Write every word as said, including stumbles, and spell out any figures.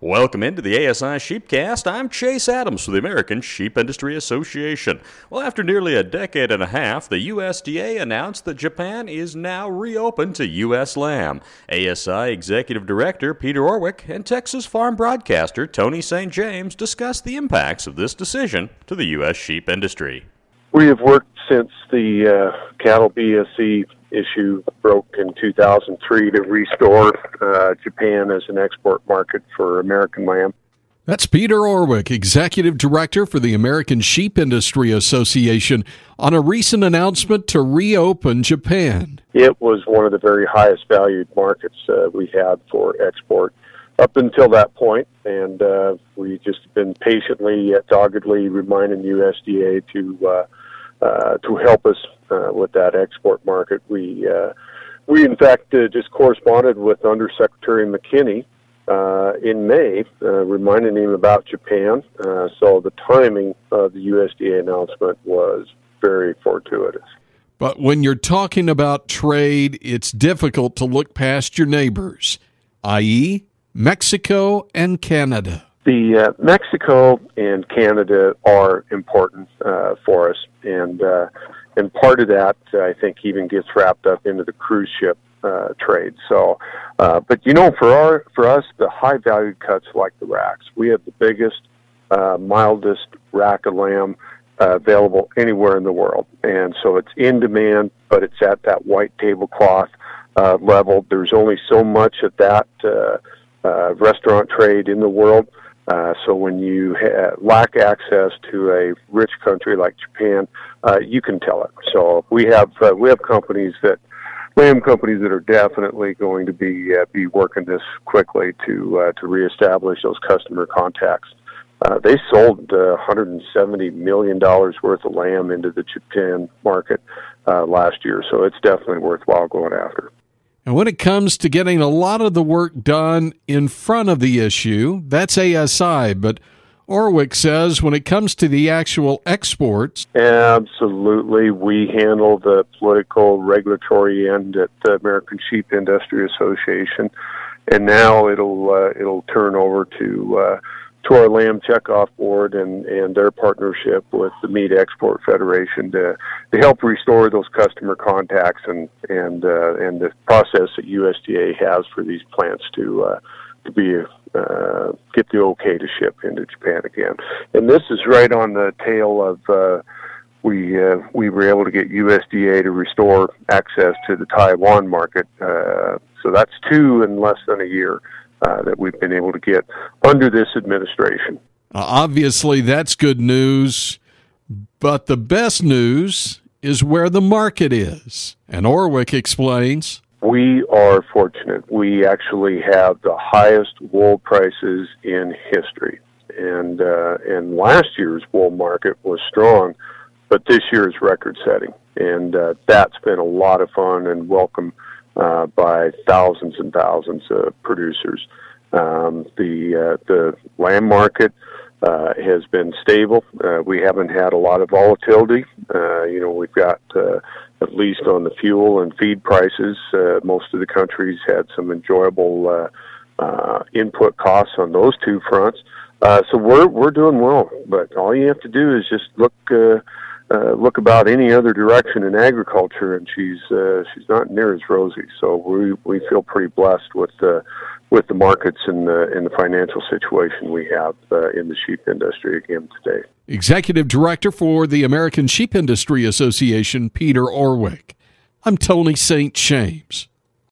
Welcome into the A S I Sheepcast. I'm Chase Adams from the American Sheep Industry Association. Well, after nearly a decade and a half, the U S D A announced that Japan is now reopened to U S lamb. A S I Executive Director Peter Orwick and Texas farm broadcaster Tony Saint James discussed the impacts of this decision to the U S sheep industry. We have worked since the uh, cattle B S E issue broke in two thousand three to restore uh, Japan as an export market for American lamb. That's Peter Orwick, Executive Director for the American Sheep Industry Association, on a recent announcement to reopen Japan. It was one of the very highest valued markets uh, we had for export up until that point, and uh, we just have been patiently, yet doggedly reminding the U S D A to uh, Uh, to help us uh, with that export market. We, uh, we in fact, uh, just corresponded with Undersecretary McKinney uh, in May, uh, reminding him about Japan. Uh, so the timing of the U S D A announcement was very fortuitous. But when you're talking about trade, it's difficult to look past your neighbors, that is. Mexico and Canada. The uh, Mexico and Canada are important uh, for us, and uh, and part of that I think even gets wrapped up into the cruise ship uh, trade. So, uh, but you know, for our for us, the high valued cuts like the racks, we have the biggest, uh, mildest rack of lamb uh, available anywhere in the world, and so it's in demand, but it's at that white tablecloth uh, level. There's only so much of that uh, uh, restaurant trade in the world. Uh, so when you ha- lack access to a rich country like Japan, uh, you can tell it. So we have uh, we have companies that lamb companies that are definitely going to be uh, be working this quickly to uh, to reestablish those customer contacts. Uh, they sold uh, one hundred seventy million dollars worth of lamb into the Japan market uh, last year, so it's definitely worthwhile going after. And when it comes to getting a lot of the work done in front of the issue, that's A S I. But Orwick says when it comes to the actual exports... Absolutely. We handle the political regulatory end at the American Sheep Industry Association. And now it'll uh, it'll turn over to uh, to our Lamb Checkoff Board and, and their partnership with the Meat Export Federation to to help restore those customer contacts and and uh, and the process that U S D A has for these plants to uh, to be uh, get the okay to ship into Japan again. And this is right on the tail of uh, we uh, we were able to get U S D A to restore access to the Taiwan market. Uh, so that's two in less than a year. Uh, that we've been able to get under this administration. Uh, obviously, that's good news, but the best news is where the market is. And Orwick explains. We are fortunate. We actually have the highest wool prices in history. And, uh, and last year's wool market was strong, but this year's record-setting. And uh, that's been a lot of fun and welcome Uh, by thousands and thousands of producers. Um, the uh, the lamb market uh, has been stable. Uh, we haven't had a lot of volatility. Uh, you know, we've got, uh, at least on the fuel and feed prices, uh, most of the countries had some enjoyable uh, uh, input costs on those two fronts. Uh, so we're we're doing well, but all you have to do is just look uh, Uh, look about any other direction in agriculture, and she's uh, she's not near as rosy. So we we feel pretty blessed with the with the markets and the and the financial situation we have uh, in the sheep industry again today. Executive Director for the American Sheep Industry Association, Peter Orwick. I'm Tony Saint James.